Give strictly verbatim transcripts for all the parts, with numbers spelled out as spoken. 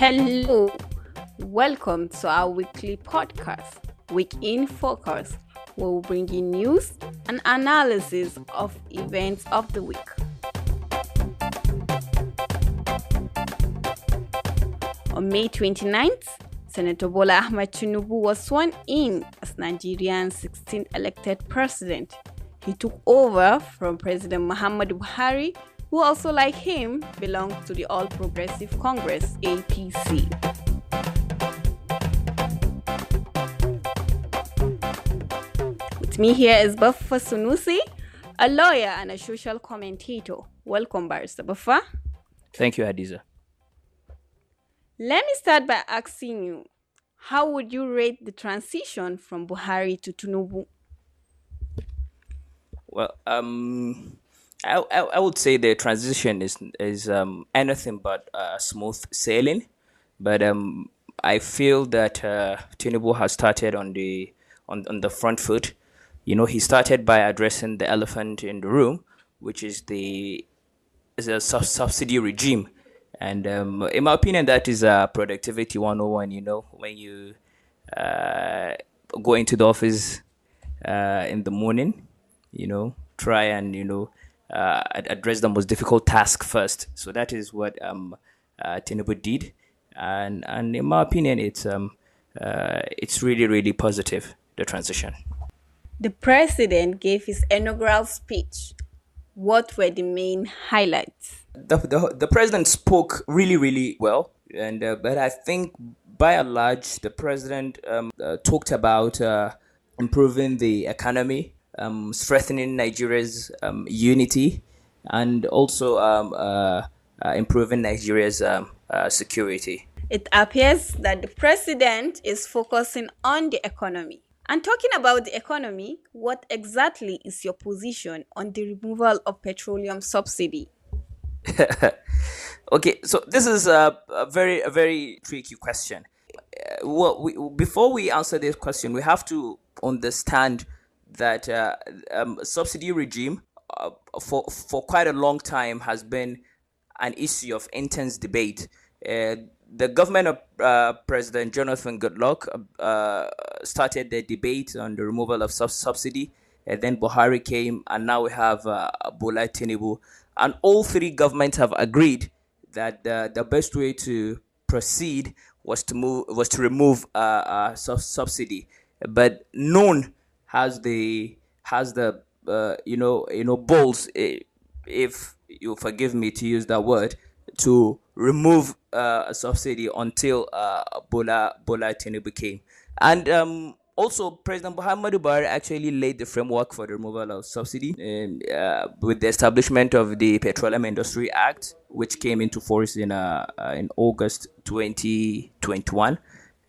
Hello, welcome to our weekly podcast, Week in Focus, where we bring you news and analysis of events of the week. On May twenty-ninth, Senator Bola Ahmed Tinubu was sworn in as Nigeria's sixteenth elected president. He took over from President Muhammadu Buhari, who also, like him, belonged to the All Progressive Congress, A P C. With me here is Bufa Sunusi, a lawyer and a social commentator. Welcome, Barrister Bufa. Thank you, Hadiza. Let me start by asking you, how would you rate the transition from Buhari to Tinubu? Well, um, I, I I would say the transition is is um anything but uh, smooth sailing, but um I feel that uh, Tinubu has started on the on on the front foot. You know, he started by addressing the elephant in the room, which is the is a sub- subsidy regime, and um in my opinion that is a uh, productivity one oh one. You know, when you uh go into the office uh in the morning, you know, try and, you know, uh, address the most difficult task first. So that is what um, uh, Tinubu did. And and in my opinion, it's um uh, it's really, really positive, the transition. The president gave his inaugural speech. What were the main highlights? The the, the president spoke really, really well. and uh, But I think, by and large, the president um, uh, talked about uh, improving the economy, Um, strengthening Nigeria's um, unity, and also um, uh, uh, improving Nigeria's um, uh, security. It appears that the president is focusing on the economy. And talking about the economy, what exactly is your position on the removal of petroleum subsidy? Okay, so this is a, a very, a very tricky question. Uh, well, we, before we answer this question, we have to understand that uh, um, subsidy regime uh, for for quite a long time has been an issue of intense debate. Uh, the government of uh, President Jonathan Goodluck uh, started the debate on the removal of sub- subsidy, and then Buhari came, and now we have uh, Bola Tinubu, and all three governments have agreed that uh, the best way to proceed was to move was to remove uh, uh, sub- subsidy, but none has the has the uh, you know you know balls, if you forgive me to use that word, to remove uh, a subsidy until uh, Bola Bola Tinubu came. And um, also President Muhammadu Buhari actually laid the framework for the removal of subsidy um, uh, with the establishment of the Petroleum Industry Act, which came into force in uh, uh, in August twenty twenty-one,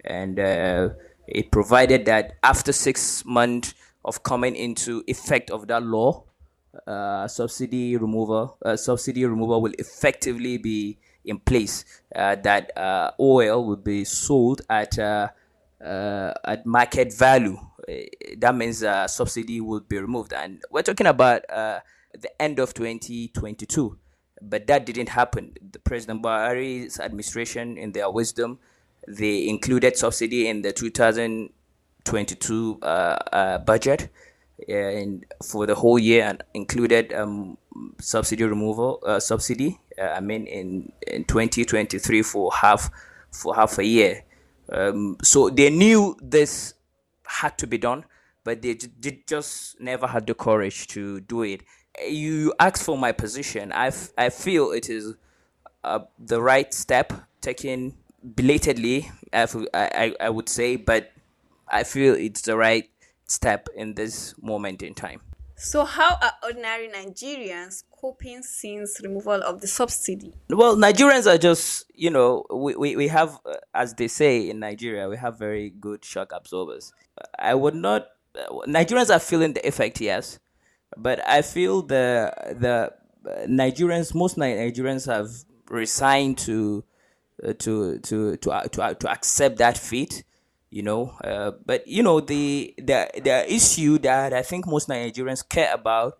and Uh, It provided that after six months of coming into effect of that law, uh, subsidy removal uh, subsidy removal will effectively be in place. Uh, that uh, oil will be sold at uh, uh, at market value. That means uh, subsidy will be removed, and we're talking about uh, the end of twenty twenty-two. But that didn't happen. The President Buhari's administration, in their wisdom, they included subsidy in the two thousand twenty-two uh, uh, budget and for the whole year, and included um, subsidy removal uh, subsidy. Uh, I mean, in, in twenty twenty-three for half for half a year. Um, so they knew this had to be done, but they did just never had the courage to do it. You asked for my position. I, f- I feel it is uh, the right step taken. Belatedly, I, I, I would say, but I feel it's the right step in this moment in time. So how are ordinary Nigerians coping since removal of the subsidy? Well, Nigerians are just, you know, we, we, we have, uh, as they say in Nigeria, we have very good shock absorbers. I would not, uh, Nigerians are feeling the effect, yes, but I feel the the Nigerians, most Nigerians have resigned to To to to uh, to, uh, to accept that fate, you know. Uh, but you know the the the issue that I think most Nigerians care about,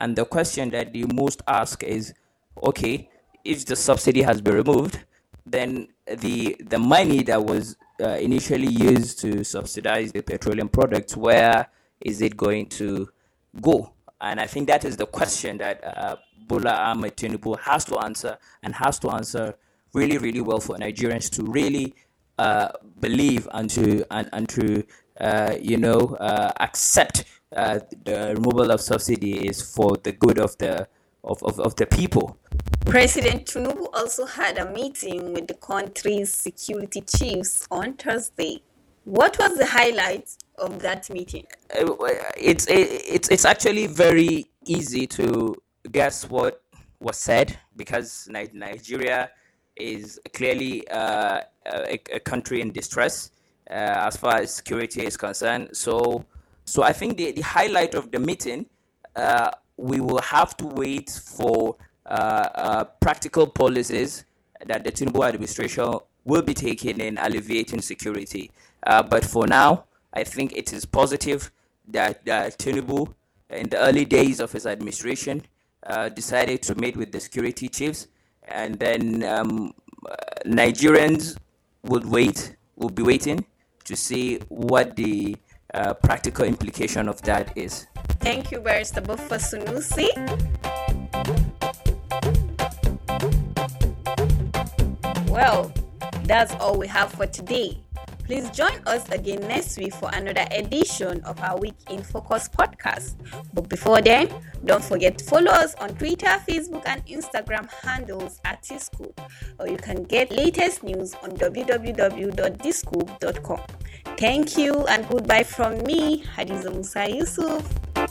and the question that they most ask is, okay, if the subsidy has been removed, then the the money that was uh, initially used to subsidize the petroleum products, where is it going to go? And I think that is the question that uh, Bola Ahmed Tinubu has to answer, and has to answer really, really well for Nigerians to really uh, believe and to and, and to uh, you know uh, accept uh, the removal of subsidy is for the good of the of, of, of the people. President Tinubu also had a meeting with the country's security chiefs on Thursday. What was the highlight of that meeting? It's it's it's actually very easy to guess what was said, because Nigeria is clearly uh, a, a country in distress uh, as far as security is concerned. So, so I think the, the highlight of the meeting, uh, we will have to wait for uh, uh, practical policies that the Tinubu administration will be taking in alleviating security. Uh, but for now, I think it is positive that uh, Tinubu, in the early days of his administration, uh, decided to meet with the security chiefs, and then um, uh, Nigerians would wait, would be waiting to see what the uh, practical implication of that is. Thank you, Barrister Bufa Sunusi. Well, that's all we have for today. Please join us again next week for another edition of our Week in Focus podcast. But before then, don't forget to follow us on Twitter, Facebook, and Instagram handles at T-Scoop. Or you can get latest news on w w w dot t scoop dot com. Thank you and goodbye from me, Hadiza Musa Yusuf.